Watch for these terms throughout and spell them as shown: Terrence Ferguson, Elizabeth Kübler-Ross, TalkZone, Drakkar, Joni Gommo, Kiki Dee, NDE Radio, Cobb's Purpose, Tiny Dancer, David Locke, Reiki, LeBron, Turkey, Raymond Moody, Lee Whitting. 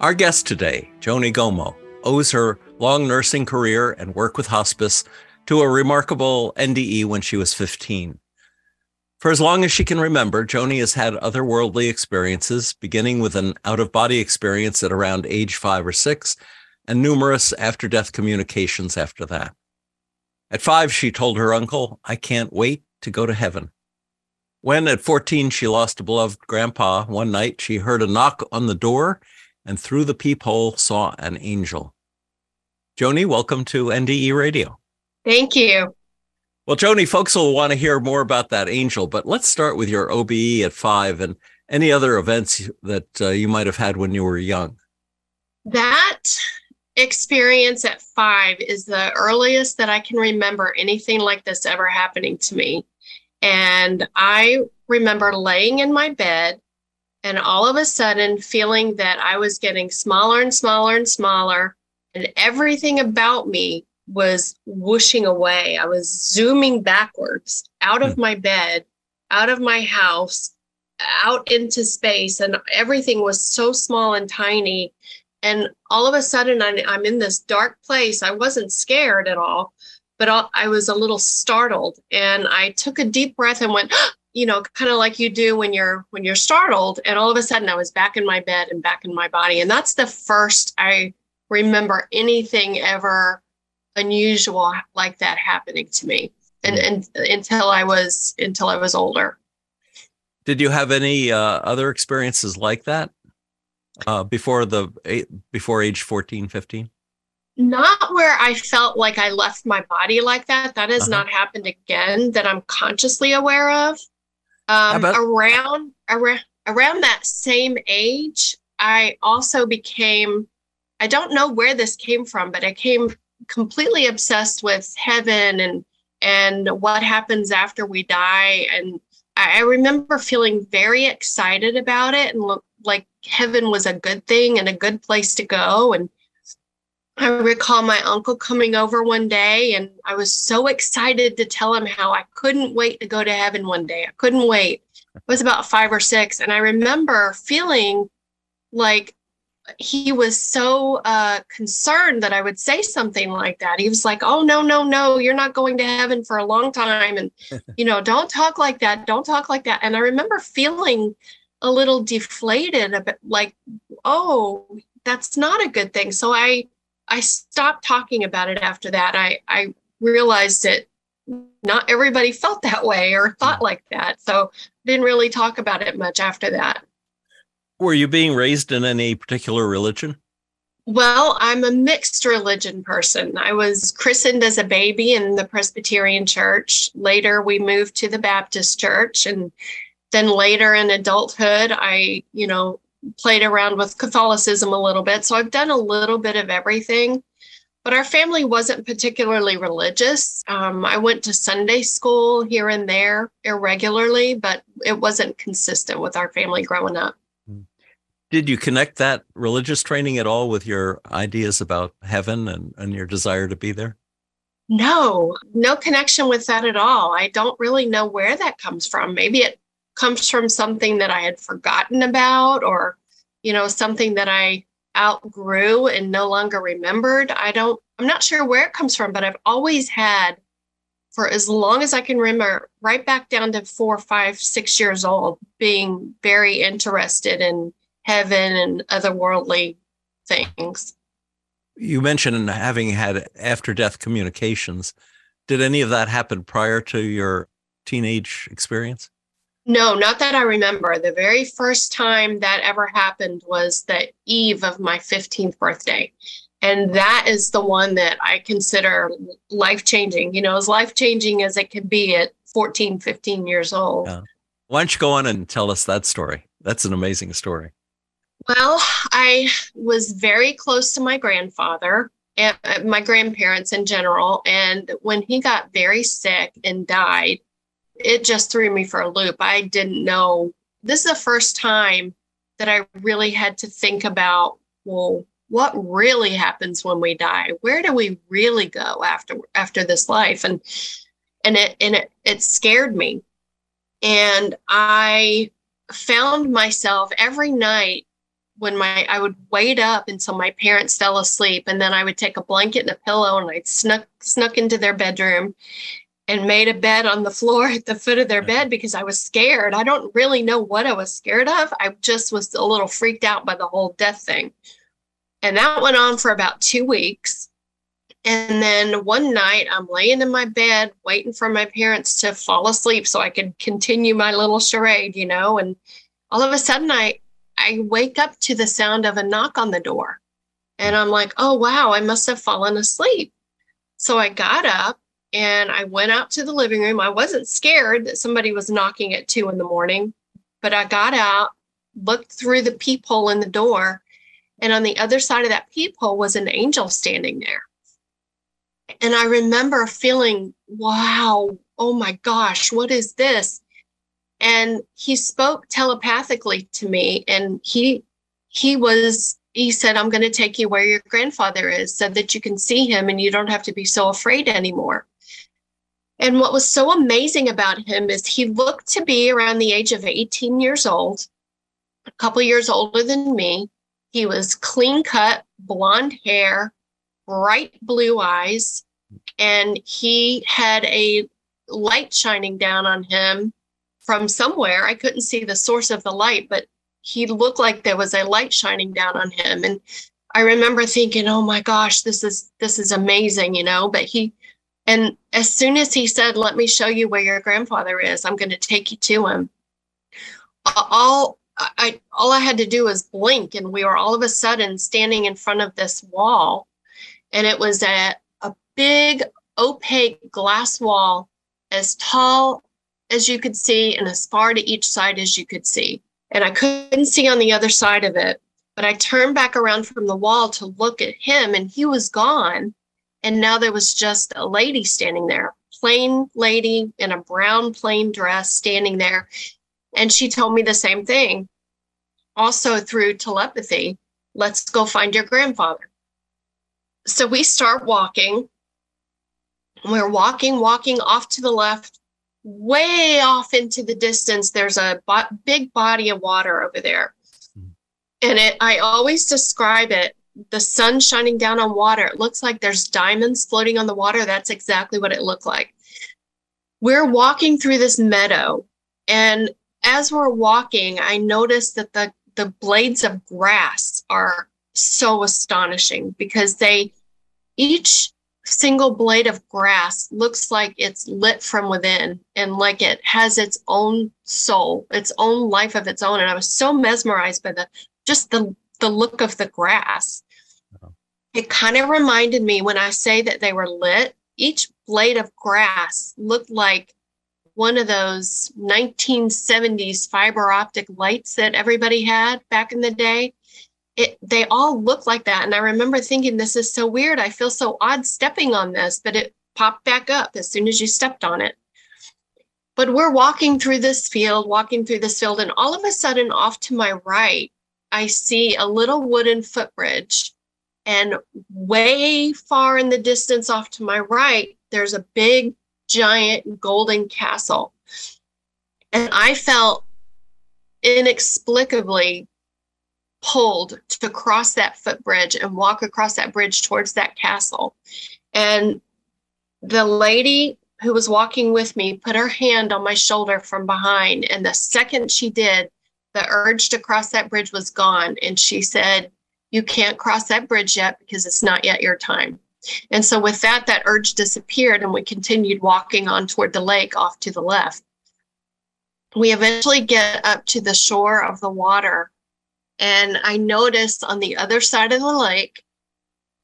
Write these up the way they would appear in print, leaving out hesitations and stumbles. Our guest today, Joni Gommo, owes her long nursing career and work with hospice to a remarkable NDE when she was 15. For as long as she can remember, Joni has had otherworldly experiences, beginning with an out-of-body experience at around age 5 or 6, and numerous after-death communications after that. At 5, she told her uncle, "I can't wait to go to heaven." When at 14, she lost a beloved grandpa, one night she heard a knock on the door and through the peephole saw an angel. Joni, welcome to NDE Radio. Thank you. Well, Joni, folks will want to hear more about that angel, but let's start with your OBE at 5 and any other events that you might have had when you were young. That experience at 5 is the earliest that I can remember anything like this ever happening to me. And I remember laying in my bed and all of a sudden feeling that I was getting smaller and smaller and smaller, and everything about me was whooshing away. I was zooming backwards out of my bed, out of my house, out into space, and everything was so small and tiny. And all of a sudden, I'm in this dark place. I wasn't scared at all, but I was a little startled, and I took a deep breath and went, you know, kind of like you do when you're startled. And all of a sudden I was back in my bed and back in my body. And that's the first I remember anything ever unusual like that happening to me. And until I was older. Did you have any other experiences like that before age 14, 15? Not where I felt like I left my body like that. That has not happened again that I'm consciously aware of. Around that same age, I also became, I don't know where this came from, but I came completely obsessed with heaven and what happens after we die. And I remember feeling very excited about it and like heaven was a good thing and a good place to go. And I recall my uncle coming over one day, and I was so excited to tell him how I couldn't wait to go to heaven one day. I couldn't wait. I was about 5 or 6, and I remember feeling like he was so concerned that I would say something like that. He was like, "Oh, no, you're not going to heaven for a long time. And, you know, don't talk like that. Don't talk like that." And I remember feeling a little deflated, a bit like, oh, that's not a good thing. So I stopped talking about it after that. I realized that not everybody felt that way or thought like that. So didn't really talk about it much after that. Were you being raised in any particular religion? Well, I'm a mixed religion person. I was christened as a baby in the Presbyterian Church. Later, we moved to the Baptist Church. And then later in adulthood, I, you know, played around with Catholicism a little bit. So I've done a little bit of everything, but our family wasn't particularly religious. I went to Sunday school here and there irregularly, but it wasn't consistent with our family growing up. Did you connect that religious training at all with your ideas about heaven and your desire to be there? No connection with that at all. I don't really know where that comes from. Maybe it comes from something that I had forgotten about, or, you know, something that I outgrew and no longer remembered. I'm not sure where it comes from, but I've always had, for as long as I can remember, right back down to 4, 5, 6 years old, being very interested in heaven and otherworldly things. You mentioned having had after-death communications. Did any of that happen prior to your teenage experience? No, not that I remember. The very first time that ever happened was the eve of my 15th birthday. And that is the one that I consider life-changing, you know, as life-changing as it can be at 14, 15 years old. Yeah. Why don't you go on and tell us that story? That's an amazing story. Well, I was very close to my grandfather and my grandparents in general. And when he got very sick and died, it just threw me for a loop. I didn't know. This is the first time that I really had to think about, well, what really happens when we die? Where do we really go after this life? And it scared me. And I found myself every night when I would wait up until my parents fell asleep, and then I would take a blanket and a pillow, and I'd snuck into their bedroom and made a bed on the floor at the foot of their bed because I was scared. I don't really know what I was scared of. I just was a little freaked out by the whole death thing. And that went on for about 2 weeks. And then one night I'm laying in my bed waiting for my parents to fall asleep so I could continue my little charade, you know, and all of a sudden I wake up to the sound of a knock on the door, and I'm like, oh, wow, I must have fallen asleep. So I got up and I went out to the living room. I wasn't scared that somebody was knocking at 2 a.m, but I got out, looked through the peephole in the door, and on the other side of that peephole was an angel standing there. And I remember feeling, wow, oh my gosh, what is this? And he spoke telepathically to me, and he said, I'm going to take you where your grandfather is so that you can see him and you don't have to be so afraid anymore. And what was so amazing about him is he looked to be around the age of 18 years old, a couple years older than me. He was clean cut, blonde hair, bright blue eyes, and he had a light shining down on him from somewhere. I couldn't see the source of the light, but he looked like there was a light shining down on him. And I remember thinking, oh my gosh, this is amazing, you know. But as soon as he said, let me show you where your grandfather is, I'm going to take you to him, all I had to do was blink, and we were all of a sudden standing in front of this wall. And it was a big opaque glass wall, as tall as you could see and as far to each side as you could see. And I couldn't see on the other side of it, but I turned back around from the wall to look at him, and he was gone. And now there was just a lady standing there, plain lady in a brown plain dress standing there. And she told me the same thing, also through telepathy, let's go find your grandfather. So we start walking. We're walking off to the left, way off into the distance. There's a big body of water over there. And I always describe it, the sun shining down on water. It looks like there's diamonds floating on the water. That's exactly what it looked like. We're walking through this meadow. And as we're walking, I noticed that the blades of grass are so astonishing, because each single blade of grass looks like it's lit from within and like it has its own soul, its own life of its own. And I was so mesmerized by the look of the grass. Oh. It kind of reminded me, when I say that they were lit, each blade of grass looked like one of those 1970s fiber optic lights that everybody had back in the day. They all look like that. And I remember thinking, this is so weird. I feel so odd stepping on this, but it popped back up as soon as you stepped on it. But we're walking through this field. And all of a sudden, off to my right, I see a little wooden footbridge. And way far in the distance off to my right, there's a big, giant golden castle. And I felt inexplicably pulled to cross that footbridge and walk across that bridge towards that castle. And the lady who was walking with me put her hand on my shoulder from behind. And the second she did, the urge to cross that bridge was gone. And she said, you can't cross that bridge yet because it's not yet your time. And so with that urge disappeared, and we continued walking on toward the lake off to the left. We eventually get up to the shore of the water. And I noticed on the other side of the lake,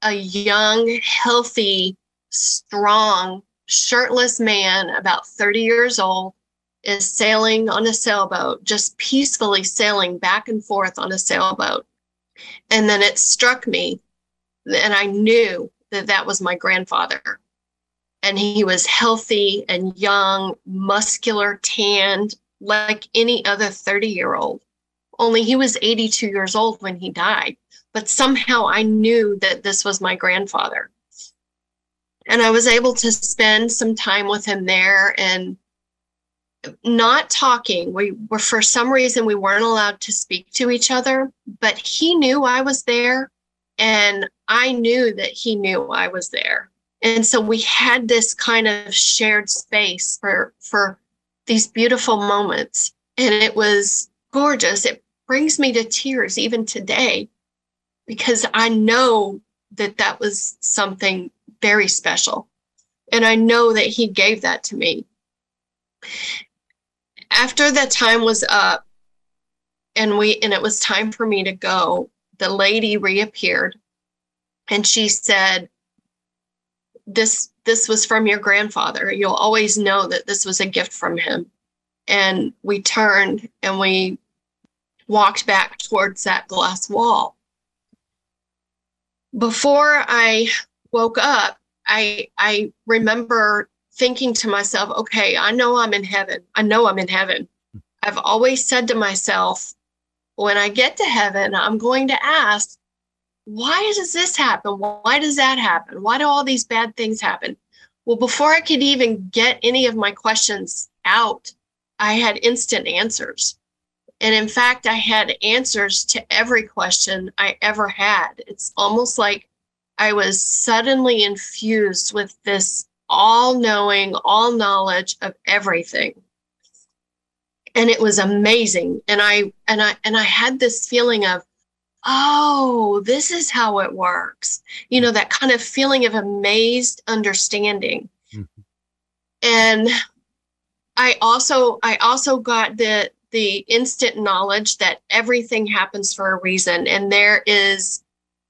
a young, healthy, strong, shirtless man, about 30 years old, is sailing on a sailboat, just peacefully sailing back and forth on a sailboat. And then it struck me, and I knew that that was my grandfather. And he was healthy and young, muscular, tanned, like any other 30-year-old. Only he was 82 years old when he died. But somehow I knew that this was my grandfather. And I was able to spend some time with him there and not talking. We were, for some reason, we weren't allowed to speak to each other, but he knew I was there and I knew that he knew I was there. And so we had this kind of shared space for these beautiful moments. And it was gorgeous. It brings me to tears even today, because I know that that was something very special. And I know that he gave that to me. After that time was up and it was time for me to go, the lady reappeared and she said, This was from your grandfather. You'll always know that this was a gift from him. And we turned and we walked back towards that glass wall. Before I woke up, I remember thinking to myself, okay, I know I'm in heaven. I know I'm in heaven. I've always said to myself, when I get to heaven, I'm going to ask, why does this happen? Why does that happen? Why do all these bad things happen? Well, before I could even get any of my questions out, I had instant answers. And in fact, I had answers to every question I ever had. It's almost like I was suddenly infused with this all-knowing, all-knowledge of everything. And it was amazing. And I had this feeling of, oh, this is how it works. You know, that kind of feeling of amazed understanding. Mm-hmm. And I also got the instant knowledge that everything happens for a reason. And there is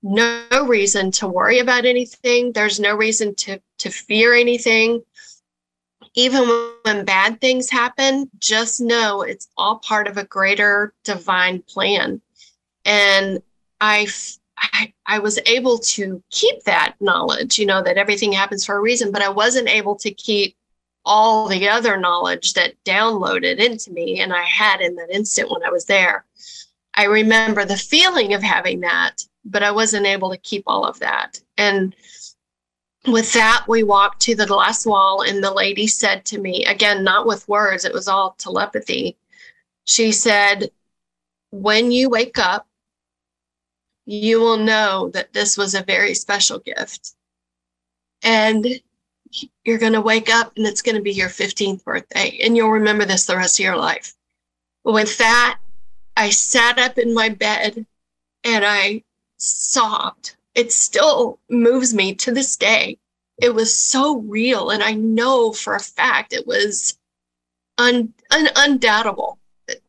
no reason to worry about anything. There's no reason to fear anything. Even when bad things happen, just know it's all part of a greater divine plan. And I was able to keep that knowledge, you know, that everything happens for a reason, but I wasn't able to keep all the other knowledge that downloaded into me and I had in that instant when I was there. I remember the feeling of having that, but I wasn't able to keep all of that. And with that, we walked to the glass wall and the lady said to me, again, not with words, it was all telepathy. She said, when you wake up, you will know that this was a very special gift. And you're going to wake up and it's going to be your 15th birthday. And you'll remember this the rest of your life. With that, I sat up in my bed and I sobbed. It still moves me to this day. It was so real. And I know for a fact it was undoubtable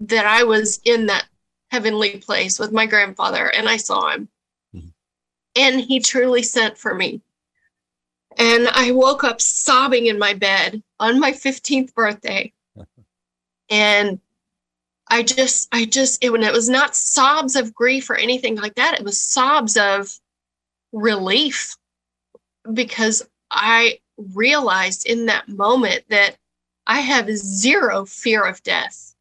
that I was in that heavenly place with my grandfather and I saw him. Mm-hmm. And he truly sent for me. And I woke up sobbing in my bed on my 15th birthday. And it was not sobs of grief or anything like that. It was sobs of relief, because I realized in that moment that I have zero fear of death.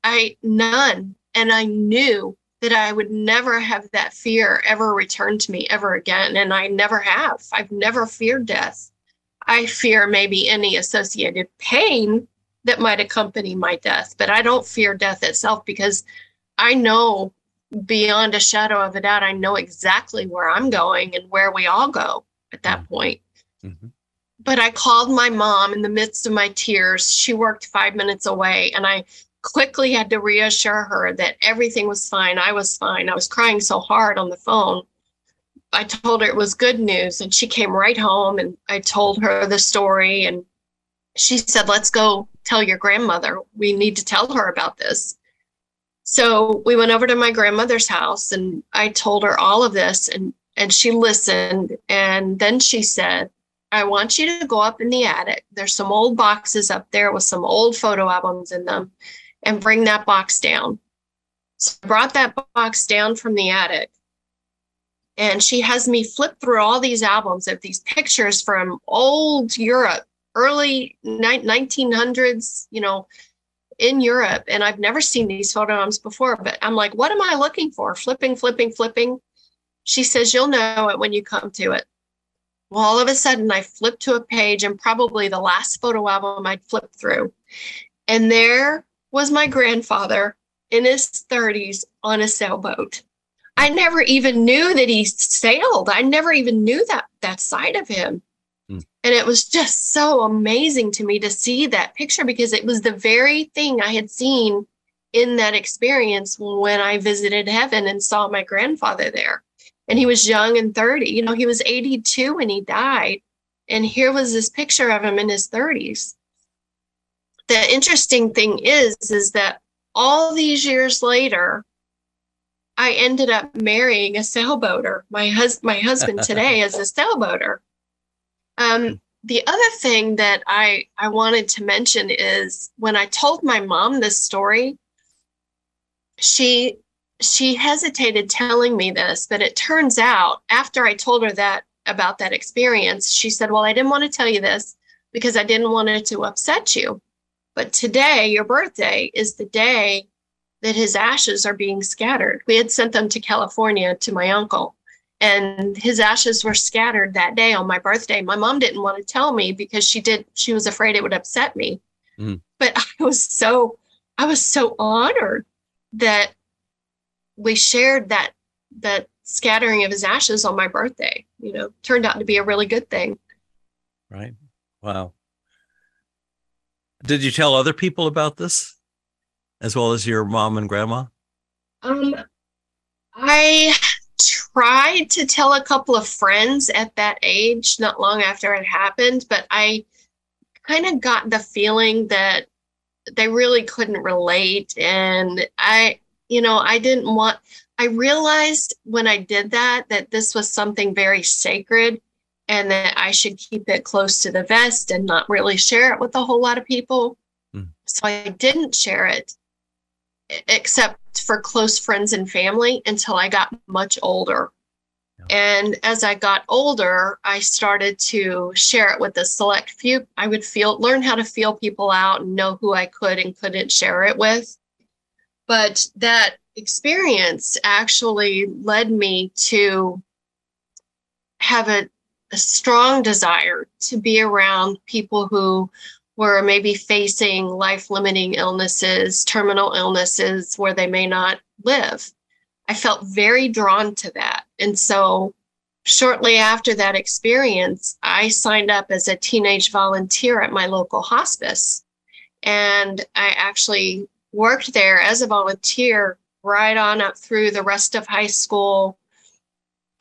None. And I knew that I would never have that fear ever return to me ever again. And I never have. I've never feared death. I fear maybe any associated pain that might accompany my death, but I don't fear death itself, because I know beyond a shadow of a doubt, I know exactly where I'm going and where we all go at that point. Mm-hmm. But I called my mom in the midst of my tears. She worked 5 minutes away, and I quickly had to reassure her that everything was fine. I was fine. I was crying so hard on the phone. I told her it was good news, and she came right home, and I told her the story, and she said, let's go tell your grandmother. We need to tell her about this. So we went over to my grandmother's house, and I told her all of this, and she listened, and then she said, I want you to go up in the attic. There's some old boxes up there with some old photo albums in them, and bring that box down. So I brought that box down from the attic, and she has me flip through all these albums of these pictures from old Europe, early 1900s, you know, in Europe. And I've never seen these photo albums before, but I'm like, what am I looking for? Flipping. She says, you'll know it when you come to it. Well, all of a sudden I flipped to a page, and probably the last photo album I'd flipped through. And there was my grandfather in his 30s on a sailboat. I never even knew that he sailed. I never even knew that side of him. Mm. And it was just so amazing to me to see that picture, because it was the very thing I had seen in that experience when I visited heaven and saw my grandfather there. And he was young and 30, you know, he was 82 when he died. And here was this picture of him in his 30s. The interesting thing is that all these years later, I ended up marrying a sailboater. My husband today is a sailboater. The other thing that I wanted to mention is when I told my mom this story, she hesitated telling me this, but it turns out after I told her that about that experience, she said, well, I didn't want to tell you this because I didn't want it to upset you. But today, your birthday, is the day that his ashes are being scattered. We had sent them to California to my uncle, and his ashes were scattered that day on my birthday. My mom didn't want to tell me because she was afraid it would upset me. Mm. But I was so honored that we shared that scattering of his ashes on my birthday. You know, turned out to be a really good thing. Right. Wow. Did you tell other people about this, as well as your mom and grandma? I tried to tell a couple of friends at that age, not long after it happened, but I kind of got the feeling that they really couldn't relate. And I realized when I did that this was something very sacred, and that I should keep it close to the vest and not really share it with a whole lot of people. Mm. So I didn't share it, except for close friends and family, until I got much older. Yeah. And as I got older, I started to share it with a select few. I would learn how to feel people out and know who I could and couldn't share it with. But that experience actually led me to have a strong desire to be around people who were maybe facing life-limiting illnesses, terminal illnesses, where they may not live. I felt very drawn to that. And so shortly after that experience, I signed up as a teenage volunteer at my local hospice. And I actually worked there as a volunteer right on up through the rest of high school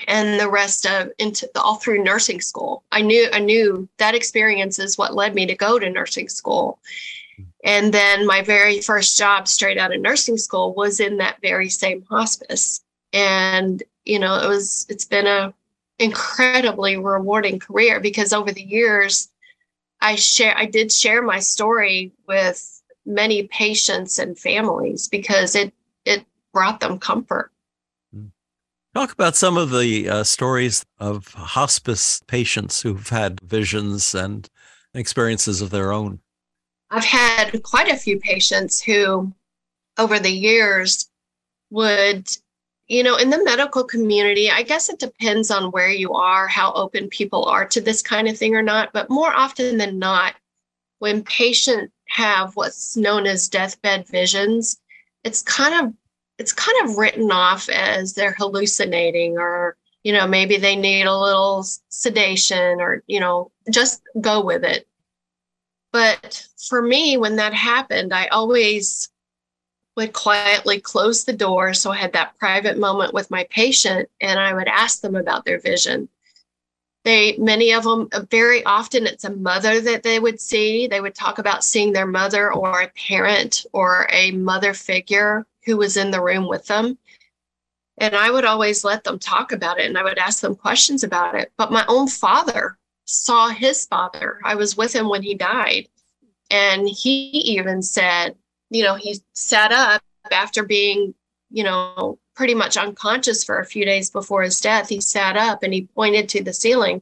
and the rest of all through nursing school. I knew that experience is what led me to go to nursing school. And then my very first job straight out of nursing school was in that very same hospice. And, you know, it's been a incredibly rewarding career, because over the years I did share my story with many patients and families, because it brought them comfort. Talk about some of the stories of hospice patients who've had visions and experiences of their own. I've had quite a few patients who, over the years, would, you know, in the medical community, I guess it depends on where you are, how open people are to this kind of thing or not. But more often than not, when patients have what's known as deathbed visions, it's kind of written off as they're hallucinating, or, you know, maybe they need a little sedation, or, you know, just go with it. But for me, when that happened, I always would quietly close the door. So I had that private moment with my patient, and I would ask them about their vision. Many of them, very often it's a mother that they would see. They would talk about seeing their mother or a parent or a mother figure who was in the room with them. And I would always let them talk about it, and I would ask them questions about it. But my own father saw his father. I was with him when he died. And he even said, you know, he sat up after being, you know, pretty much unconscious for a few days before his death. He sat up and he pointed to the ceiling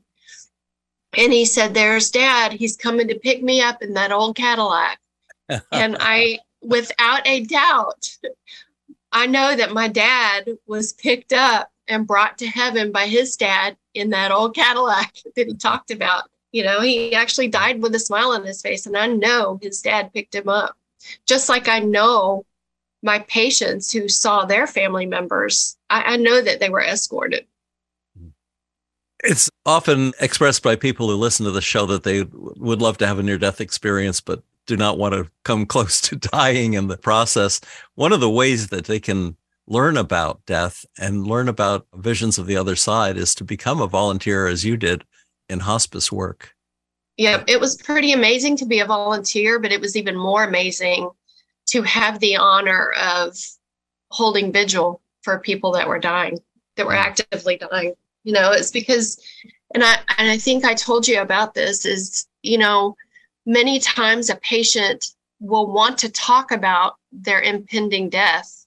and he said, "There's Dad. He's coming to pick me up in that old Cadillac." And I, without a doubt, I know that my dad was picked up and brought to heaven by his dad in that old Cadillac that he talked about. You know, he actually died with a smile on his face, and I know his dad picked him up. Just like I know my patients who saw their family members, I know that they were escorted. It's often expressed by people who listen to the show that they would love to have a near-death experience, but do not want to come close to dying in the process. One of the ways that they can learn about death and learn about visions of the other side is to become a volunteer, as you did, in hospice work. Yeah, it was pretty amazing to be a volunteer, but it was even more amazing to have the honor of holding vigil for people that were dying, that were actively dying. You know, it's because, and I think I told you about this, is, you know, many times a patient will want to talk about their impending death,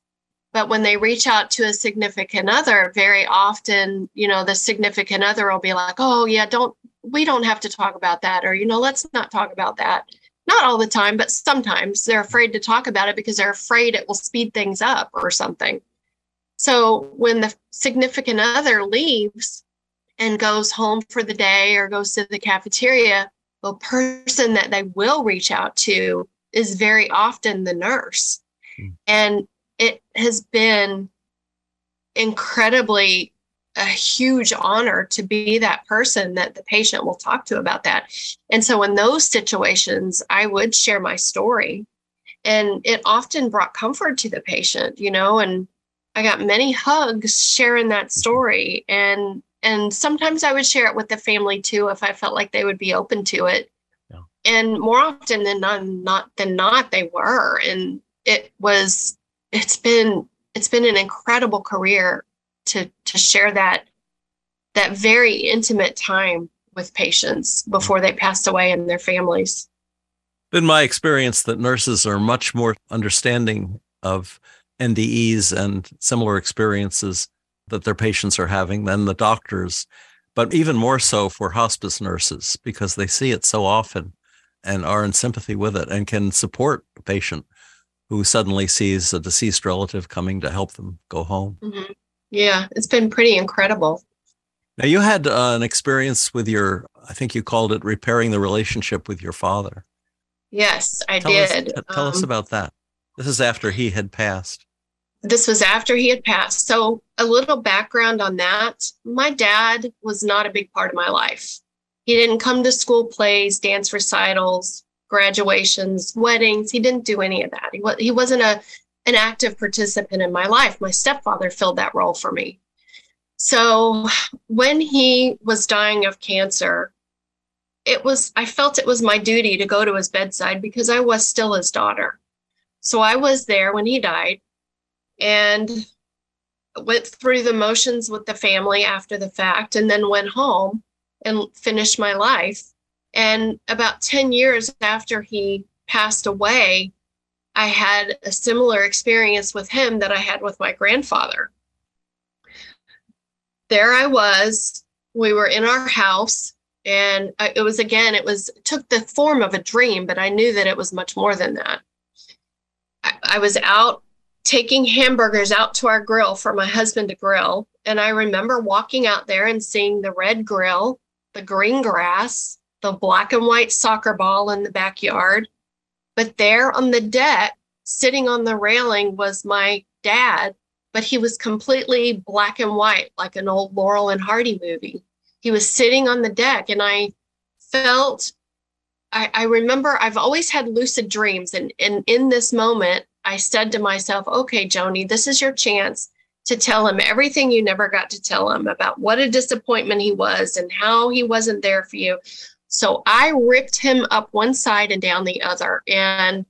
but when they reach out to a significant other, very often, you know, the significant other will be like, "Oh yeah, we don't have to talk about that," or, you know, "Let's not talk about that." Not all the time, but sometimes they're afraid to talk about it because they're afraid it will speed things up or something. So when the significant other leaves and goes home for the day or goes to the cafeteria, the person that they will reach out to is very often the nurse. And it has been incredibly a huge honor to be that person that the patient will talk to about that. And so in those situations, I would share my story, and it often brought comfort to the patient, you know, and I got many hugs sharing that story. And sometimes I would share it with the family too, if I felt like they would be open to it. Yeah. And more often than not, they were. And it's been an incredible career to share that very intimate time with patients before they passed away and their families. Been my experience that nurses are much more understanding of NDEs and similar experiences that their patients are having than the doctors, but even more so for hospice nurses, because they see it so often and are in sympathy with it and can support a patient who suddenly sees a deceased relative coming to help them go home. Mm-hmm. Yeah, it's been pretty incredible. Now, you had an experience with your, I think you called it repairing the relationship with your father. Yes, I did. Tell us about that. This is after he had passed. This was after he had passed. So a little background on that. My dad was not a big part of my life. He didn't come to school plays, dance recitals, graduations, weddings. He didn't do any of that. He wasn't an active participant in my life. My stepfather filled that role for me. So when he was dying of cancer, I felt it was my duty to go to his bedside because I was still his daughter. So I was there when he died and went through the motions with the family after the fact, and then went home and finished my life. And about 10 years after he passed away, I had a similar experience with him that I had with my grandfather. There I was, we were in our house, and it took the form of a dream, but I knew that it was much more than that. I was out taking hamburgers out to our grill for my husband to grill. And I remember walking out there and seeing the red grill, the green grass, the black and white soccer ball in the backyard. But there on the deck, sitting on the railing, was my dad, but he was completely black and white, like an old Laurel and Hardy movie. He was sitting on the deck, and I felt, I remember I've always had lucid dreams. And in this moment, I said to myself, "Okay, Joni, this is your chance to tell him everything you never got to tell him about what a disappointment he was and how he wasn't there for you." So I ripped him up one side and down the other, and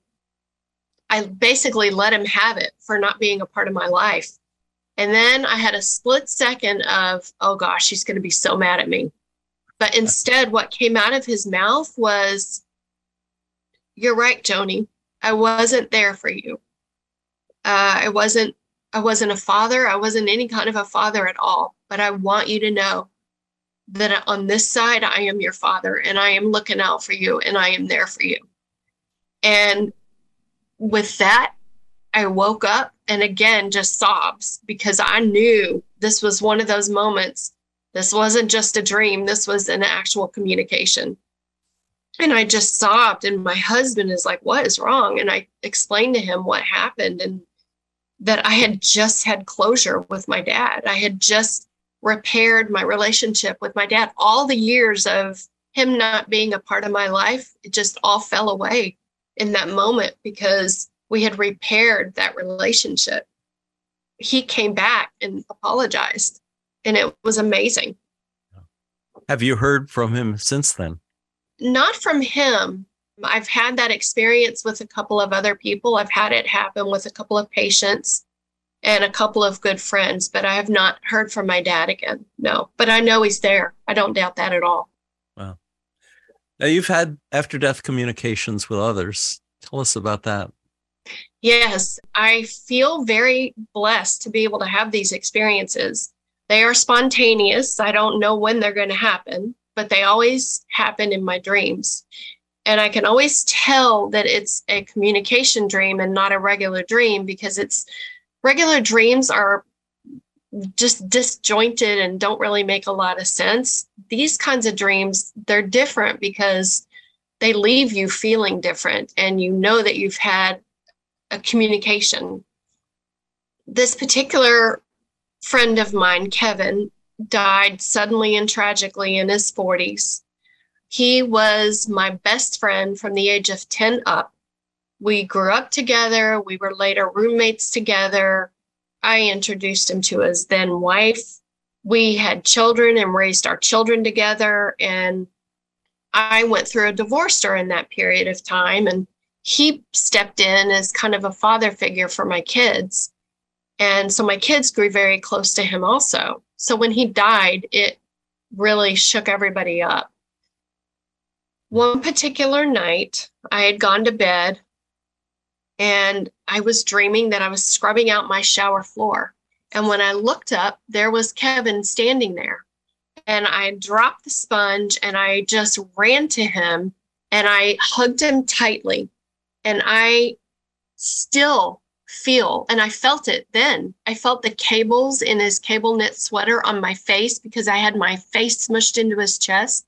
I basically let him have it for not being a part of my life. And then I had a split second of, "Oh gosh, he's going to be so mad at me." But instead, what came out of his mouth was, "You're right, Joni. I wasn't there for you. I wasn't a father. I wasn't any kind of a father at all. But I want you to know that on this side, I am your father, and I am looking out for you, and I am there for you." And with that, I woke up, and again, just sobs, because I knew this was one of those moments. This wasn't just a dream. This was an actual communication. And I just sobbed, and my husband is like, "What is wrong?" And I explained to him what happened, and that I had just had closure with my dad. I had just repaired my relationship with my dad. All the years of him not being a part of my life, it just all fell away in that moment, because we had repaired that relationship. He came back and apologized, and it was amazing. Have you heard from him since then? Not from him. I've had that experience with a couple of other people. I've had it happen with a couple of patients and a couple of good friends, but I have not heard from my dad again. No, but I know he's there. I don't doubt that at all. Wow. Now, you've had after-death communications with others. Tell us about that. Yes, I feel very blessed to be able to have these experiences. They are spontaneous. I don't know when they're going to happen, but they always happen in my dreams. And I can always tell that it's a communication dream and not a regular dream, because it's regular dreams are just disjointed and don't really make a lot of sense. These kinds of dreams, they're different because they leave you feeling different, and you know that you've had a communication. This particular friend of mine, Kevin, died suddenly and tragically in his 40s. He was my best friend from the age of 10 up. We grew up together. We were later roommates together. I introduced him to his then wife. We had children and raised our children together. And I went through a divorce during that period of time, and he stepped in as kind of a father figure for my kids. And so my kids grew very close to him also. So when he died, it really shook everybody up. One particular night, I had gone to bed, and I was dreaming that I was scrubbing out my shower floor. And when I looked up, there was Kevin standing there. And I dropped the sponge, and I just ran to him, and I hugged him tightly. And I still feel, and I felt it then, I felt the cables in his cable knit sweater on my face, because I had my face smushed into his chest.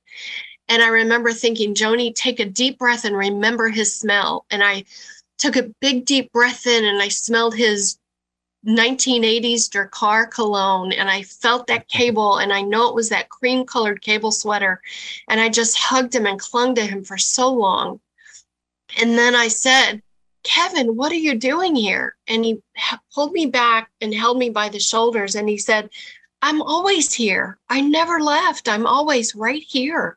And I remember thinking, "Joni, take a deep breath and remember his smell." And I took a big, deep breath in, and I smelled his 1980s Drakkar cologne. And I felt that cable, and I know it was that cream-colored cable sweater. And I just hugged him and clung to him for so long. And then I said, "Kevin, what are you doing here?" And he pulled me back and held me by the shoulders. And he said, "I'm always here. I never left. I'm always right here."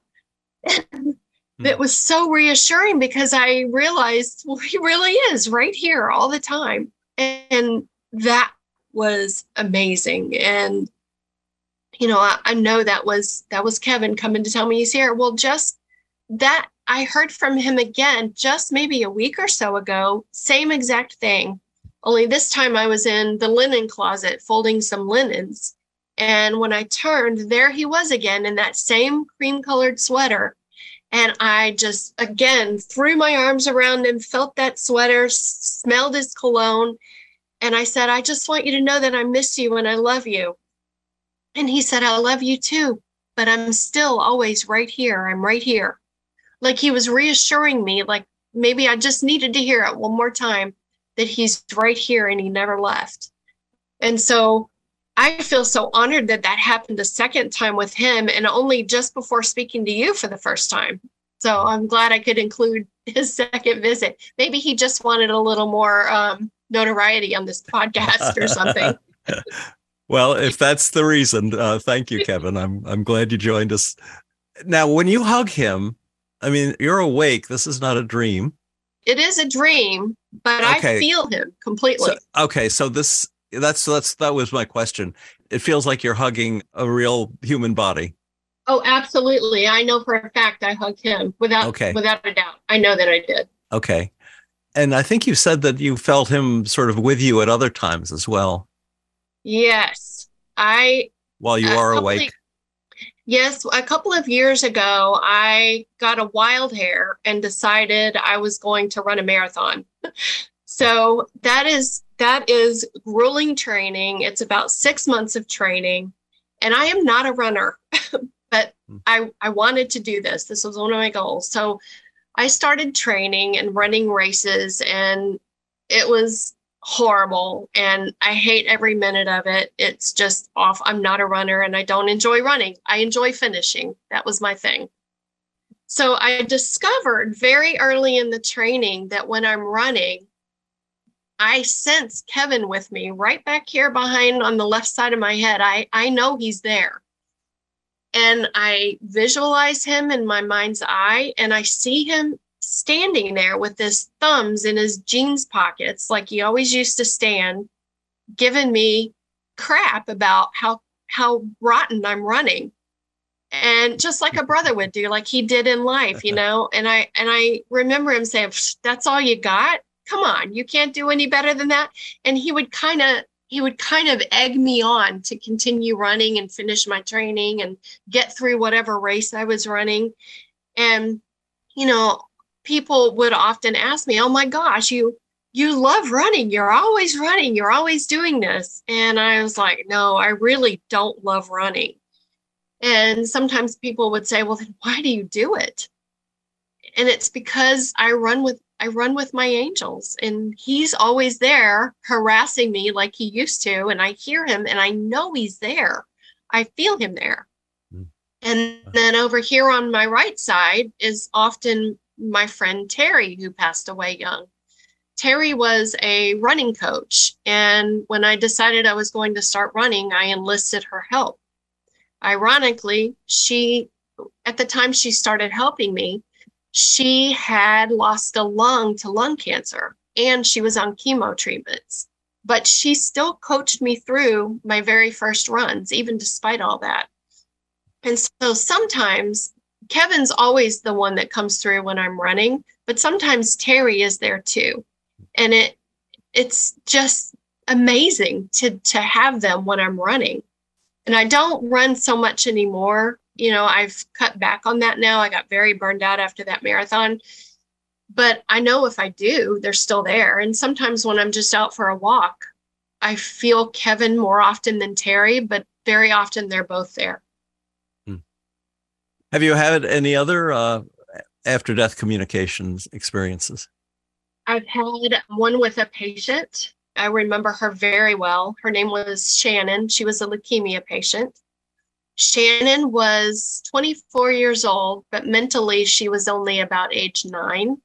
It was so reassuring, because I realized, well, he really is right here all the time. And that was amazing. And, you know, I know that was Kevin coming to tell me he's here. Well, just that, I heard from him again, just maybe a week or so ago, same exact thing. Only this time I was in the linen closet folding some linens. And when I turned, there he was again in that same cream-colored sweater. And I just, again, threw my arms around him, felt that sweater, smelled his cologne. And I said, "I just want you to know that I miss you and I love you." And he said, "I love you too, but I'm still always right here. I'm right here." Like he was reassuring me, like maybe I just needed to hear it one more time, that he's right here and he never left. And so I feel so honored that that happened a second time with him, and only just before speaking to you for the first time. So I'm glad I could include his second visit. Maybe he just wanted a little more notoriety on this podcast or something. Well, if that's the reason, thank you, Kevin. I'm glad you joined us. Now, when you hug him, I mean, you're awake. This is not a dream. It is a dream, but okay. I feel him completely. So, okay, so this... That was my question. It feels like you're hugging a real human body. Oh, absolutely. I know for a fact I hugged him without a doubt. I know that I did. Okay. And I think you said that you felt him sort of with you at other times as well. Yes. While you are awake. Yes. A couple of years ago, I got a wild hair and decided I was going to run a marathon. So that is grueling training. It's about 6 months of training. And I am not a runner, but I wanted to do this. This was one of my goals. So I started training and running races, and it was horrible. And I hate every minute of it. It's just off. I'm not a runner and I don't enjoy running. I enjoy finishing. That was my thing. So I discovered very early in the training that when I'm running, I sense Kevin with me right back here behind on the left side of my head. I know he's there. And I visualize him in my mind's eye, and I see him standing there with his thumbs in his jeans pockets, like he always used to stand, giving me crap about how rotten I'm running. And just like a brother would do, like he did in life, you know? And I remember him saying, "That's all you got? Come on, you can't do any better than that." And he would kind of egg me on to continue running and finish my training and get through whatever race I was running. And, you know, people would often ask me, "Oh my gosh, you love running. You're always running. You're always doing this." And I was like, "No, I really don't love running." And sometimes people would say, "Well, then why do you do it?" And it's because I run with my angels, and he's always there harassing me like he used to. And I hear him and I know he's there. I feel him there. Mm. And then over here on my right side is often my friend Terry, who passed away young. Terry was a running coach. And when I decided I was going to start running, I enlisted her help. Ironically, at the time she started helping me, she had lost a lung to lung cancer, and she was on chemo treatments, but she still coached me through my very first runs, even despite all that. And so sometimes Kevin's always the one that comes through when I'm running, but sometimes Terry is there too. And it's just amazing to have them when I'm running. And I don't run so much anymore. You know, I've cut back on that now. I got very burned out after that marathon. But I know if I do, they're still there. And sometimes when I'm just out for a walk, I feel Kevin more often than Terry, but very often they're both there. Hmm. Have you had any other after-death communications experiences? I've had one with a patient. I remember her very well. Her name was Shannon. She was a leukemia patient. Shannon was 24 years old, but mentally she was only about age 9.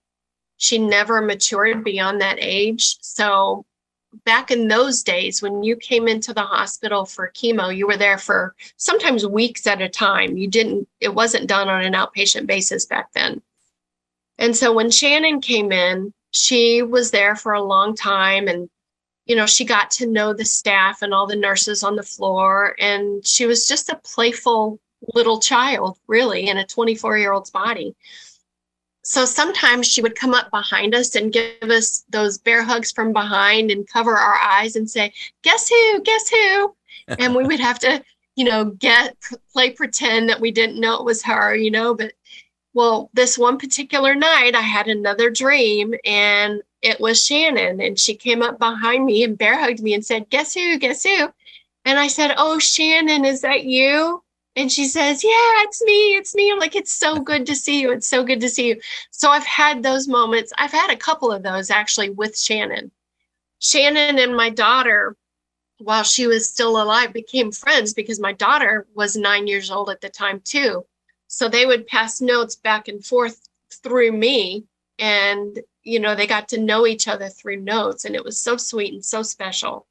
She never matured beyond that age. So back in those days, when you came into the hospital for chemo, you were there for sometimes weeks at a time. It wasn't done on an outpatient basis back then. And so when Shannon came in, she was there for a long time, and you know, she got to know the staff and all the nurses on the floor, and she was just a playful little child, really, in a 24-year-old's body. So sometimes she would come up behind us and give us those bear hugs from behind and cover our eyes and say, "Guess who? Guess who?" And we would have to, you know, play pretend that we didn't know it was her, you know. But well, this one particular night, I had another dream, and it was Shannon, and she came up behind me and bear hugged me and said, "Guess who? Guess who?" And I said, "Oh, Shannon, is that you?" And she says, "Yeah, it's me. It's me." I'm like, "It's so good to see you. It's so good to see you." So I've had those moments. I've had a couple of those actually with Shannon. Shannon and my daughter, while she was still alive, became friends because my daughter was 9 years old at the time too. So they would pass notes back and forth through me, and you know, they got to know each other through notes, and it was so sweet and so special.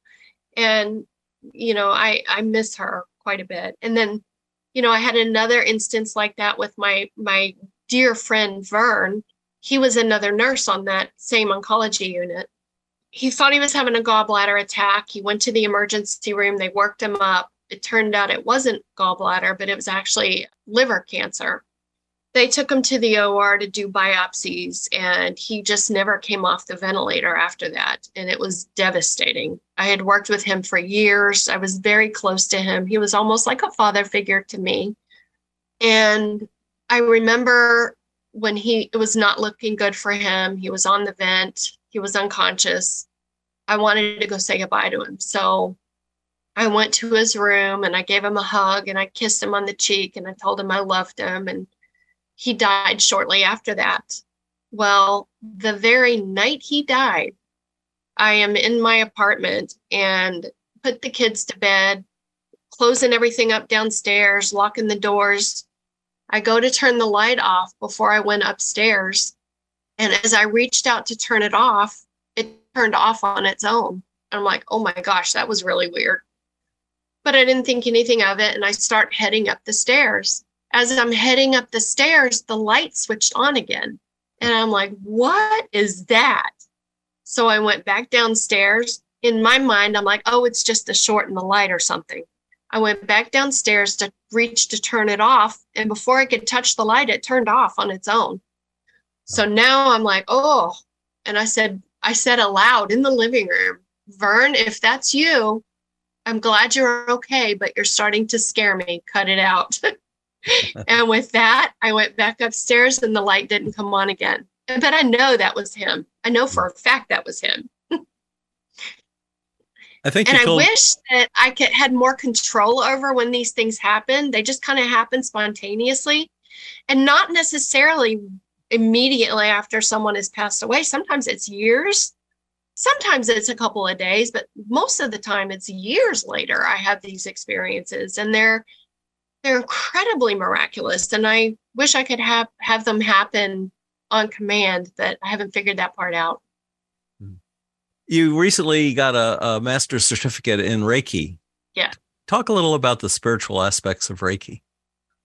And, you know, I miss her quite a bit. And then, you know, I had another instance like that with my dear friend, Vern. He was another nurse on that same oncology unit. He thought he was having a gallbladder attack. He went to the emergency room. They worked him up. It turned out it wasn't gallbladder, but it was actually liver cancer. They took him to the OR to do biopsies, and he just never came off the ventilator after that. And it was devastating. I had worked with him for years. I was very close to him. He was almost like a father figure to me. And I remember when it was not looking good for him. He was on the vent. He was unconscious. I wanted to go say goodbye to him. So I went to his room and I gave him a hug and I kissed him on the cheek and I told him I loved him. And he died shortly after that. Well, the very night he died, I am in my apartment and put the kids to bed, closing everything up downstairs, locking the doors. I go to turn the light off before I went upstairs. And as I reached out to turn it off, it turned off on its own. I'm like, oh my gosh, that was really weird. But I didn't think anything of it. And I start heading up the stairs. As I'm heading up the stairs, the light switched on again. And I'm like, what is that? So I went back downstairs. In my mind, I'm like, oh, it's just the short in the light or something. I went back downstairs to reach to turn it off. And before I could touch the light, it turned off on its own. So now I'm like, oh, and I said aloud in the living room, Vern, if that's you, I'm glad you're okay, but you're starting to scare me. Cut it out. And with that, I went back upstairs and the light didn't come on again. But I know that was him. I know for a fact that was him. I wish that I had more control over when these things happen. They just kind of happen spontaneously and not necessarily immediately after someone has passed away. Sometimes it's years. Sometimes it's a couple of days, but most of the time it's years later I have these experiences, and they're incredibly miraculous. And I wish I could have them happen on command, but I haven't figured that part out. You recently got a master's certificate in Reiki. Yeah. Talk a little about the spiritual aspects of Reiki.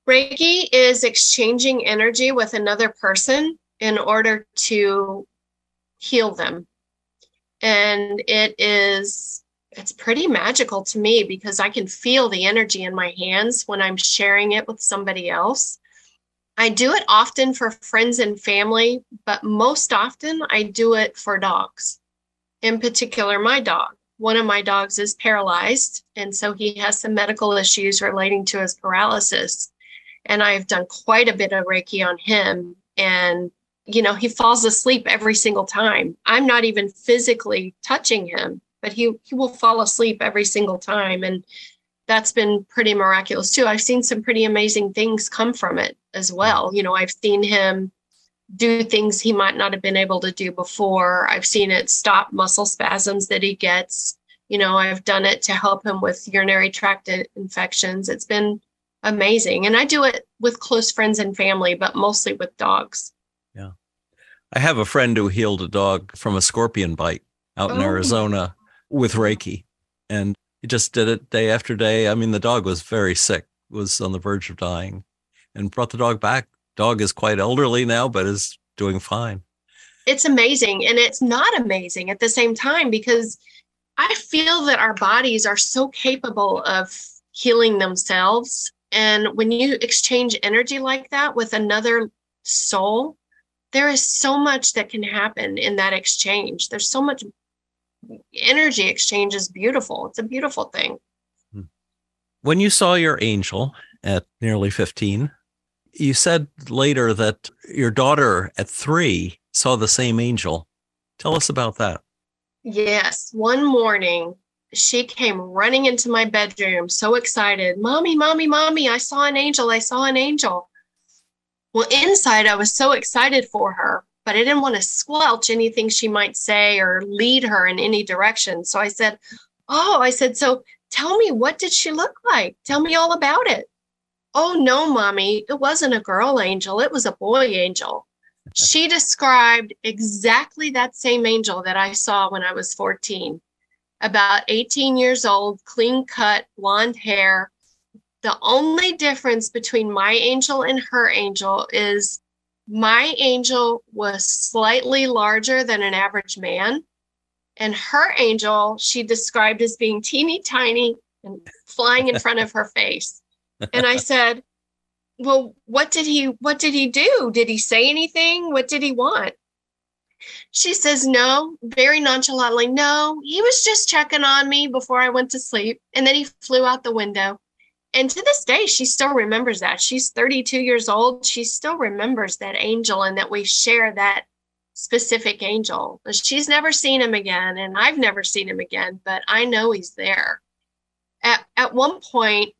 Reiki is exchanging energy with another person in order to heal them. And it's pretty magical to me because I can feel the energy in my hands when I'm sharing it with somebody else. I do it often for friends and family, but most often I do it for dogs. In particular, my dog. One of my dogs is paralyzed, and so he has some medical issues relating to his paralysis. And I've done quite a bit of Reiki on him, and he falls asleep every single time. I'm not even physically touching him, but he will fall asleep every single time. And that's been pretty miraculous too. I've seen some pretty amazing things come from it as well. I've seen him do things he might not have been able to do before. I've seen it stop muscle spasms that he gets. I've done it to help him with urinary tract infections. It's been amazing. And I do it with close friends and family, but mostly with dogs. Yeah. I have a friend who healed a dog from a scorpion bite out in Arizona with Reiki. And he just did it day after day. I mean, the dog was very sick, was on the verge of dying, and brought the dog back. Dog is quite elderly now, but is doing fine. It's amazing. And it's not amazing at the same time, because I feel that our bodies are so capable of healing themselves. And when you exchange energy like that with another soul, there is so much that can happen in that exchange. There's so much energy exchange is beautiful. It's a beautiful thing. When you saw your angel at nearly 15, you said later that your daughter at 3 saw the same angel. Tell us about that. Yes. One morning, she came running into my bedroom, so excited. Mommy, mommy, mommy, I saw an angel. I saw an angel. Well, inside, I was so excited for her, but I didn't want to squelch anything she might say or lead her in any direction. So I said, so tell me, what did she look like? Tell me all about it. Oh, no, Mommy, it wasn't a girl angel. It was a boy angel. She described exactly that same angel that I saw when I was 14, about 18 years old, clean cut, blonde hair. The only difference between my angel and her angel is my angel was slightly larger than an average man. And her angel, she described as being teeny tiny and flying in front of her face. And I said, well, what did he do? Did he say anything? What did he want? She says, no, very nonchalantly. No, he was just checking on me before I went to sleep. And then he flew out the window. And to this day, she still remembers that. She's 32 years old. She still remembers that angel and that we share that specific angel. She's never seen him again, and I've never seen him again, but I know he's there. At one point,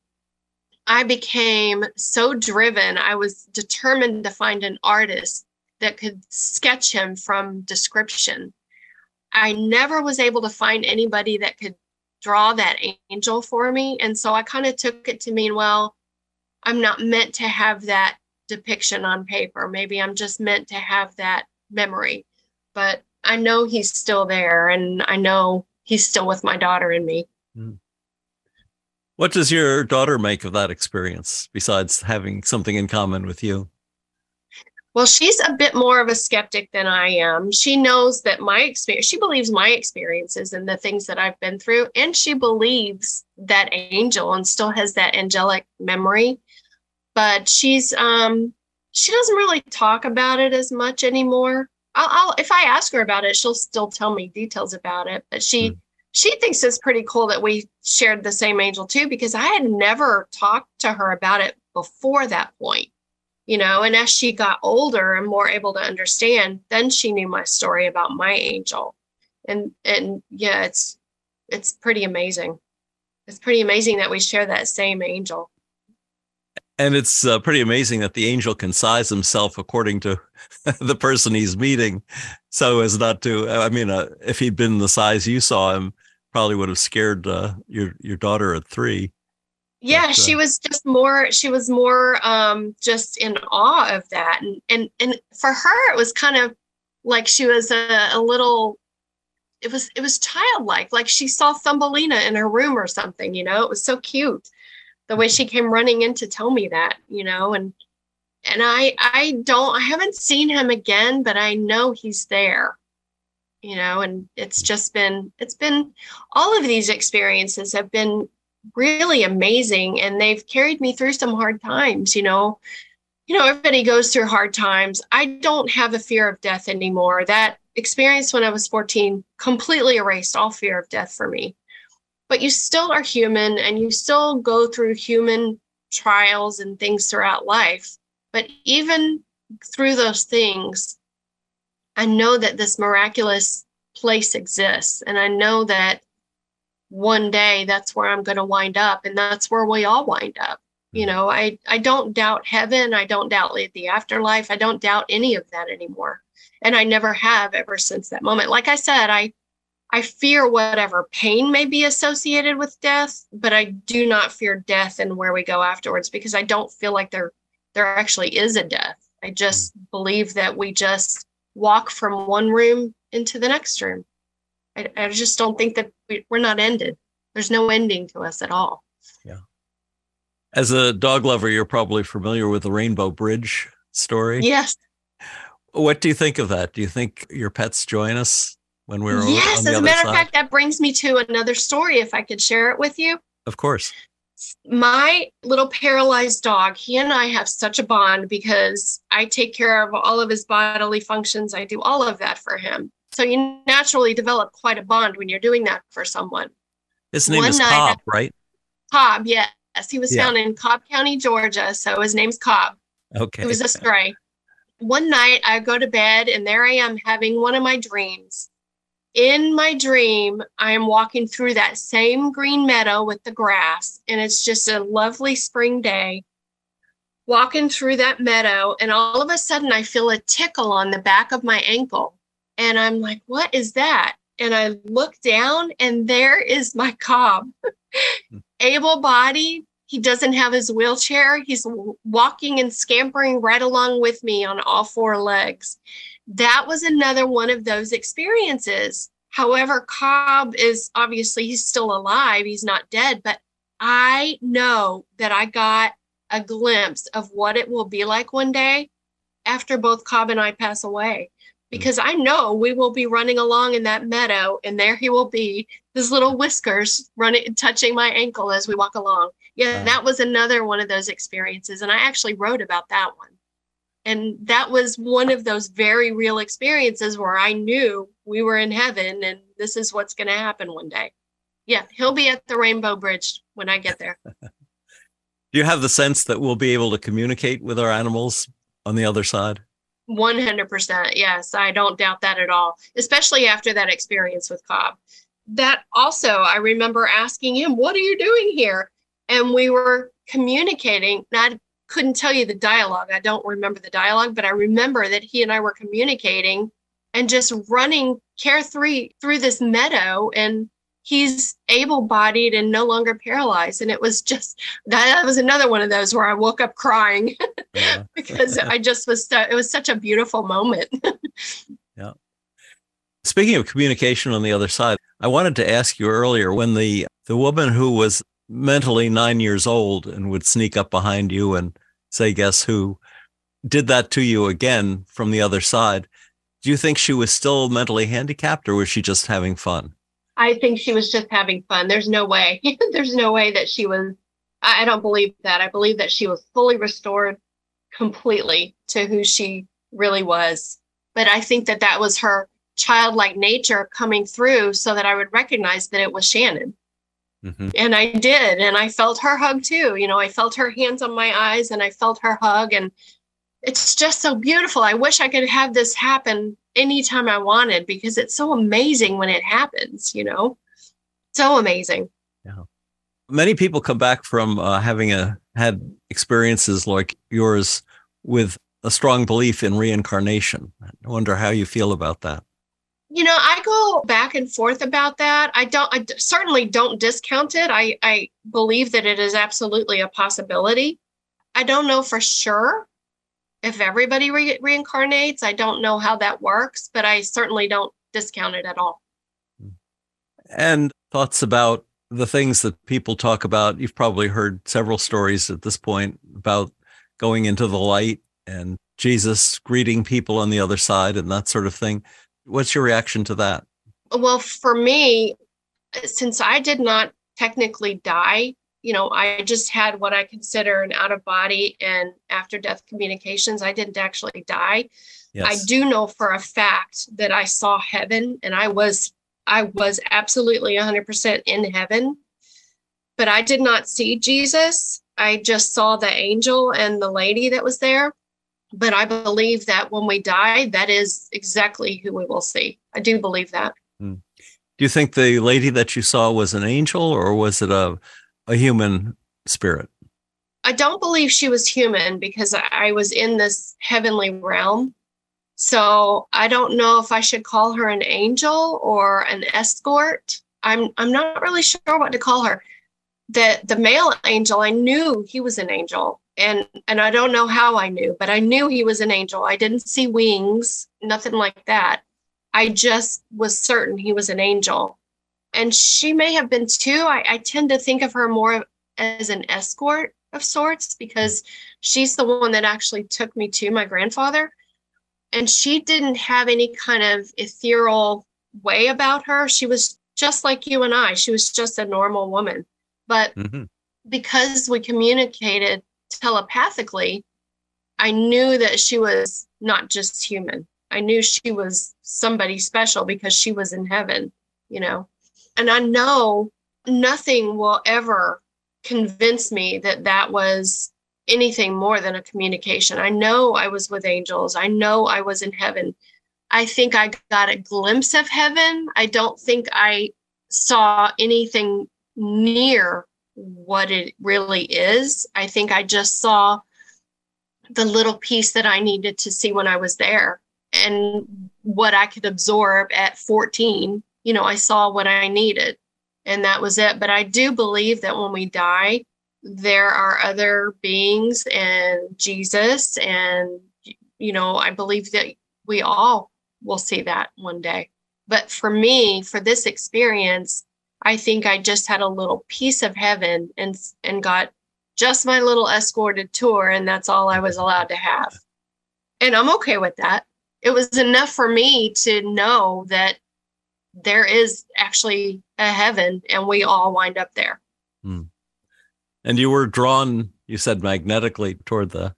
I became so driven. I was determined to find an artist that could sketch him from description. I never was able to find anybody that could draw that angel for me. And so I kind of took it to mean, well, I'm not meant to have that depiction on paper. Maybe I'm just meant to have that memory. But I know he's still there, and I know he's still with my daughter and me. Mm. What does your daughter make of that experience, besides having something in common with you? Well, she's a bit more of a skeptic than I am. She knows that my experience, she believes my experiences and the things that I've been through, and she believes that angel and still has that angelic memory. But she doesn't really talk about it as much anymore. I'll if I ask her about it, she'll still tell me details about it. But she thinks it's pretty cool that we shared the same angel too, because I had never talked to her about it before that point, you know, and as she got older and more able to understand, then she knew my story about my angel. And yeah, it's pretty amazing. It's pretty amazing that we share that same angel. And it's pretty amazing that the angel can size himself according to the person he's meeting. So as not to, if he'd been the size you saw him, probably would have scared your daughter at 3. Yeah, but she was more just in awe of that. And for her, it was kind of like she was a little, it was childlike, like she saw Thumbelina in her room or something, you know, it was so cute. The way she came running in to tell me that, you know, and I haven't seen him again, but I know he's there, you know, and it's been all of these experiences have been really amazing, and they've carried me through some hard times, you know. You know, everybody goes through hard times. I don't have a fear of death anymore. That experience when I was 14 completely erased all fear of death for me. But you still are human, and you still go through human trials and things throughout life. But even through those things, I know that this miraculous place exists. And I know that one day that's where I'm going to wind up, and that's where we all wind up. You know, I don't doubt heaven. I don't doubt the afterlife. I don't doubt any of that anymore. And I never have ever since that moment. Like I said, I fear whatever pain may be associated with death, but I do not fear death and where we go afterwards, because I don't feel like there actually is a death. I just believe that we just walk from one room into the next room. I just don't think that we're not ended. There's no ending to us at all. Yeah. As a dog lover, you're probably familiar with the Rainbow Bridge story. Yes. What do you think of that? Do you think your pets join us? When we're yes, as a matter of fact, that brings me to another story, if I could share it with you. Of course. My little paralyzed dog, he and I have such a bond because I take care of all of his bodily functions. I do all of that for him. So you naturally develop quite a bond when you're doing that for someone. His name is Cobb, right? Cobb, yes. He was found in Cobb County, Georgia. So his name's Cobb. Okay. He was a stray. One night I go to bed, and there I am having one of my dreams. In my dream, I am walking through that same green meadow with the grass, and it's just a lovely spring day, walking through that meadow, and all of a sudden I feel a tickle on the back of my ankle, and I'm like, what is that? And I look down, and there is my Cobb, able-bodied. He doesn't have his wheelchair. He's walking and scampering right along with me on all 4 legs. That was another one of those experiences. However, Cobb is obviously, he's still alive. He's not dead, but I know that I got a glimpse of what it will be like one day after both Cobb and I pass away, because I know we will be running along in that meadow, and there he will be, his little whiskers running, touching my ankle as we walk along. Yeah, wow. That was another one of those experiences, and I actually wrote about that one. And that was one of those very real experiences where I knew we were in heaven, and this is what's going to happen one day. Yeah, he'll be at the Rainbow Bridge when I get there. Do you have the sense that we'll be able to communicate with our animals on the other side? 100%. Yes, I don't doubt that at all, especially after that experience with Cobb. That also, I remember asking him, what are you doing here? And we were communicating. I couldn't tell you the dialogue. I don't remember the dialogue, but I remember that he and I were communicating and just running Care 3 through this meadow, and he's able-bodied and no longer paralyzed. And it was just, that was another one of those where I woke up crying because I just was, it was such a beautiful moment. Yeah. Speaking of communication on the other side, I wanted to ask you earlier when the woman who was mentally 9 years old and would sneak up behind you and say, guess who, did that to you again from the other side. Do you think she was still mentally handicapped, or was she just having fun? I think she was just having fun. There's no way. There's no way that she was, I don't believe that. I believe that she was fully restored completely to who she really was. But I think that that was her childlike nature coming through so that I would recognize that it was Shannon. Mm-hmm. And I did. And I felt her hug too. You know, I felt her hands on my eyes and I felt her hug. And it's just so beautiful. I wish I could have this happen anytime I wanted, because it's so amazing when it happens, you know, so amazing. Yeah. Many people come back from had experiences like yours with a strong belief in reincarnation. I wonder how you feel about that. You know, I go back and forth about that. I certainly don't discount it. I believe that it is absolutely a possibility. I don't know for sure if everybody reincarnates. I don't know how that works, but I certainly don't discount it at all. And thoughts about the things that people talk about. You've probably heard several stories at this point about going into the light and Jesus greeting people on the other side and that sort of thing. What's your reaction to that? Well, for me, since I did not technically die, you know, I just had what I consider an out of body and after death communications. I didn't actually die. Yes. I do know for a fact that I saw heaven, and I was absolutely 100% in heaven, but I did not see Jesus. I just saw the angel and the lady that was there. But I believe that when we die, that is exactly who we will see. I do believe that. Mm. Do you think the lady that you saw was an angel, or was it a human spirit? I don't believe she was human, because I was in this heavenly realm. So I don't know if I should call her an angel or an escort. I'm not really sure what to call her. The male angel, I knew he was an angel. And I don't know how I knew, but I knew he was an angel. I didn't see wings, nothing like that. I just was certain he was an angel. And she may have been too. I tend to think of her more as an escort of sorts, because she's the one that actually took me to my grandfather. And she didn't have any kind of ethereal way about her. She was just like you and I. She was just a normal woman. But because we communicated telepathically, I knew that she was not just human. I knew she was somebody special because she was in heaven, you know. And I know nothing will ever convince me that that was anything more than a communication. I know I was with angels. I know I was in heaven. I think I got a glimpse of heaven. I don't think I saw anything near what it really is. I think I just saw the little piece that I needed to see when I was there and what I could absorb at 14. You know, I saw what I needed and that was it. But I do believe that when we die, there are other beings and Jesus. And, you know, I believe that we all will see that one day. But for me, for this experience, I think I just had a little piece of heaven and got just my little escorted tour, and that's all I was allowed to have. And I'm okay with that. it was enough for me to know that there is actually a heaven and we all wind up there. Hmm. And you were drawn, you said, magnetically toward the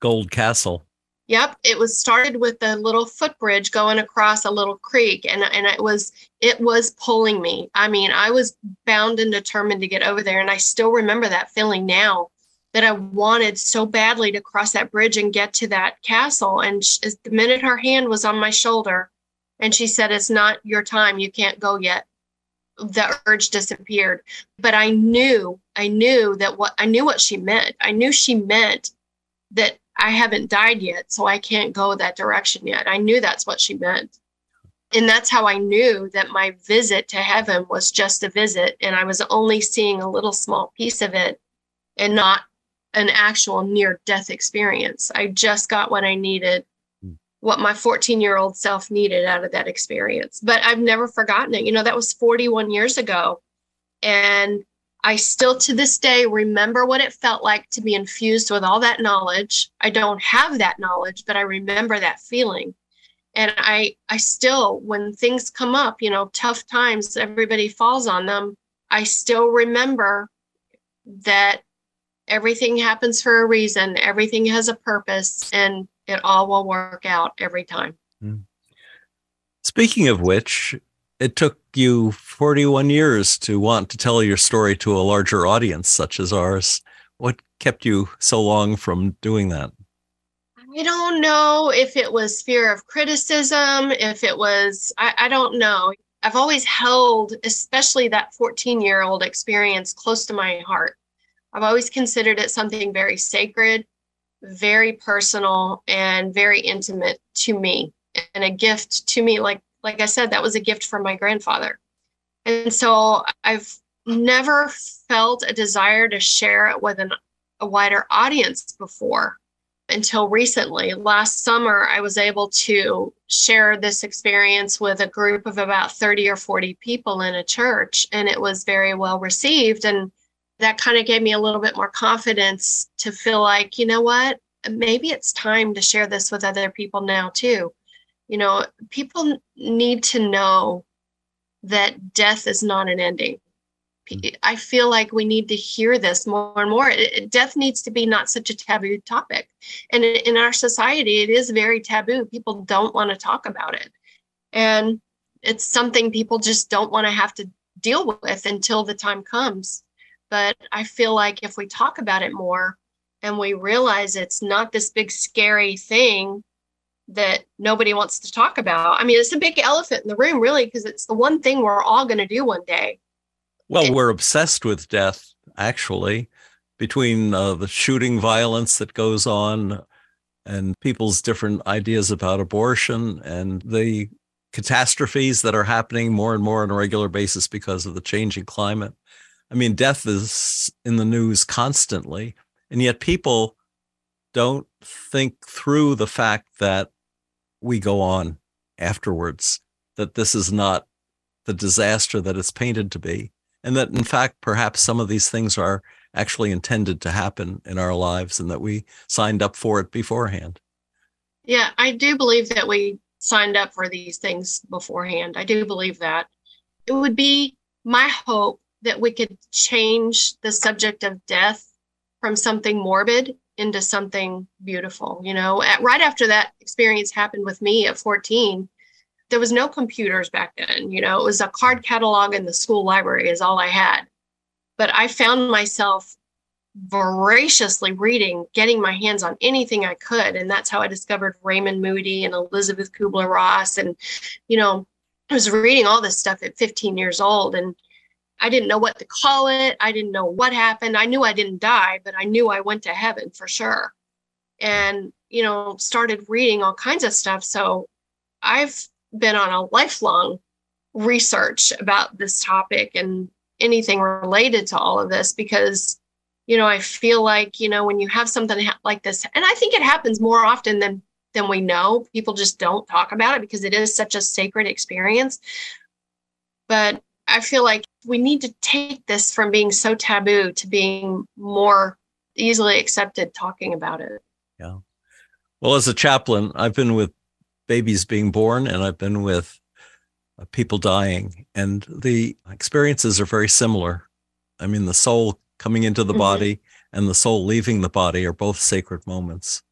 Gold Castle. Yep. It was started with a little footbridge going across a little creek, and it was pulling me. I mean, I was bound and determined to get over there. And I still remember that feeling now, that I wanted so badly to cross that bridge and get to that castle. And the minute her hand was on my shoulder and she said, "It's not your time. You can't go yet," the urge disappeared. But I knew what she meant. I knew she meant that I haven't died yet, so I can't go that direction yet. I knew that's what she meant. And that's how I knew that my visit to heaven was just a visit, and I was only seeing a little small piece of it and not an actual near-death experience. I just got what I needed, what my 14-year-old self needed out of that experience. But I've never forgotten it. You know, that was 41 years ago. And I still to this day remember what it felt like to be infused with all that knowledge. I don't have that knowledge, but I remember that feeling. And I still, when things come up, you know, tough times, everybody falls on them. I still remember that everything happens for a reason. Everything has a purpose, and it all will work out every time. Speaking of which, it took you 41 years to want to tell your story to a larger audience such as ours. What kept you so long from doing that? I don't know if it was fear of criticism, if it was, I don't know. I've always held, especially that 14-year-old experience, close to my heart. I've always considered it something very sacred, very personal, and very intimate to me, and a gift to me. Like I said, that was a gift from my grandfather. And so I've never felt a desire to share it with a wider audience before until recently. Last summer, I was able to share this experience with a group of about 30 or 40 people in a church, and it was very well received. And that kind of gave me a little bit more confidence to feel like, you know what, maybe it's time to share this with other people now too. You know, people need to know that death is not an ending. I feel like we need to hear this more and more. Death needs to be not such a taboo topic. And in our society, it is very taboo. People don't want to talk about it. And it's something people just don't want to have to deal with until the time comes. But I feel like if we talk about it more and we realize it's not this big scary thing that nobody wants to talk about. I mean, it's a big elephant in the room, really, because it's the one thing we're all going to do one day. Well, we're obsessed with death, actually, between the shooting violence that goes on and people's different ideas about abortion and the catastrophes that are happening more and more on a regular basis because of the changing climate. I mean, death is in the news constantly, and yet people don't think through the fact that we go on afterwards, that this is not the disaster that it's painted to be. And that, in fact, perhaps some of these things are actually intended to happen in our lives and that we signed up for it beforehand. Yeah, I do believe that we signed up for these things beforehand. I do believe that. It would be my hope that we could change the subject of death from something morbid into something beautiful. You know, right after that experience happened with me at 14, there was no computers back then. You know, it was a card catalog in the school library is all I had. But I found myself voraciously reading, getting my hands on anything I could. And that's how I discovered Raymond Moody and Elizabeth Kübler-Ross. And, you know, I was reading all this stuff at 15 years old, and I didn't know what to call it. I didn't know what happened. I knew I didn't die, but I knew I went to heaven for sure. And, you know, started reading all kinds of stuff. So I've been on a lifelong research about this topic and anything related to all of this because, you know, I feel like, you know, when you have something like this, and I think it happens more often than we know, people just don't talk about it because it is such a sacred experience. But I feel like we need to take this from being so taboo to being more easily accepted talking about it. Yeah. Well, as a chaplain, I've been with babies being born, and I've been with people dying. And the experiences are very similar. I mean, the soul coming into the body and the soul leaving the body are both sacred moments.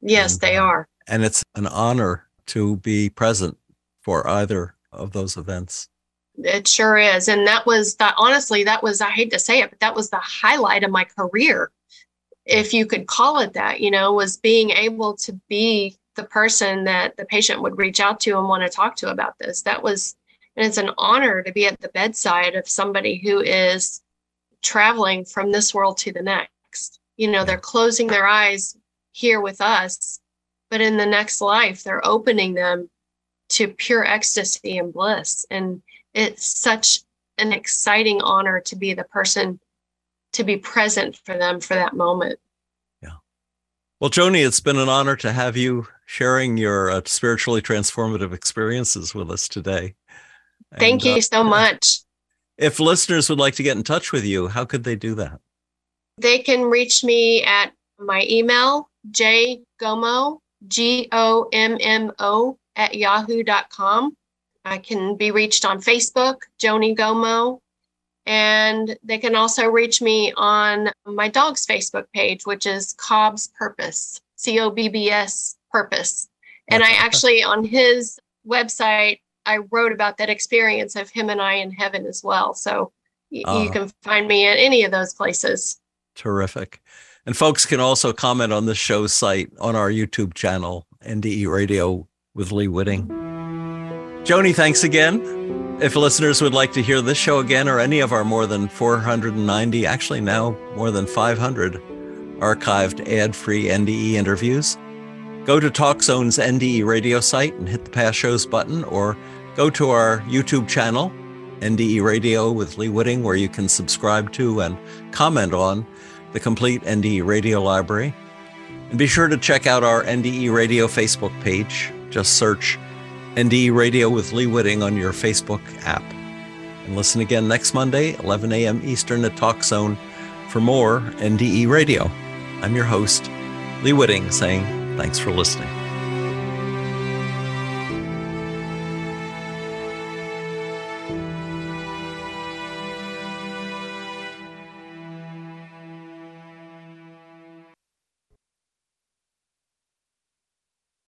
Yes, they are. And it's an honor to be present for either of those events. It sure is. And that was, honestly, I hate to say it, but that was the highlight of my career, if you could call it that, you know, was being able to be the person that the patient would reach out to and want to talk to about this. That was, and it's an honor to be at the bedside of somebody who is traveling from this world to the next. You know, they're closing their eyes here with us, but in the next life, they're opening them to pure ecstasy and bliss. And it's such an exciting honor to be the person, to be present for them for that moment. Yeah. Well, Joni, it's been an honor to have you sharing your spiritually transformative experiences with us today. Thank you so much. If listeners would like to get in touch with you, how could they do that? They can reach me at my email, jgommo, G-O-M-M-O, @yahoo.com. I can be reached on Facebook, Joni Gommo, and they can also reach me on my dog's Facebook page, which is Cobb's Purpose, C-O-B-B-S Purpose. And I actually, on his website, I wrote about that experience of him and I in heaven as well. So you can find me at any of those places. Terrific. And folks can also comment on the show's site on our YouTube channel, NDE Radio with Lee Whitting. Joni, thanks again. If listeners would like to hear this show again or any of our more than 490, actually now more than 500 archived ad-free NDE interviews, go to TalkZone's NDE Radio site and hit the past shows button, or go to our YouTube channel, NDE Radio with Lee Whitting, where you can subscribe to and comment on the complete NDE Radio library. And be sure to check out our NDE Radio Facebook page. Just search NDE Radio with Lee Whitting on your Facebook app. And listen again next Monday, 11 a.m. Eastern at TalkZone for more NDE Radio. I'm your host, Lee Whitting, saying thanks for listening.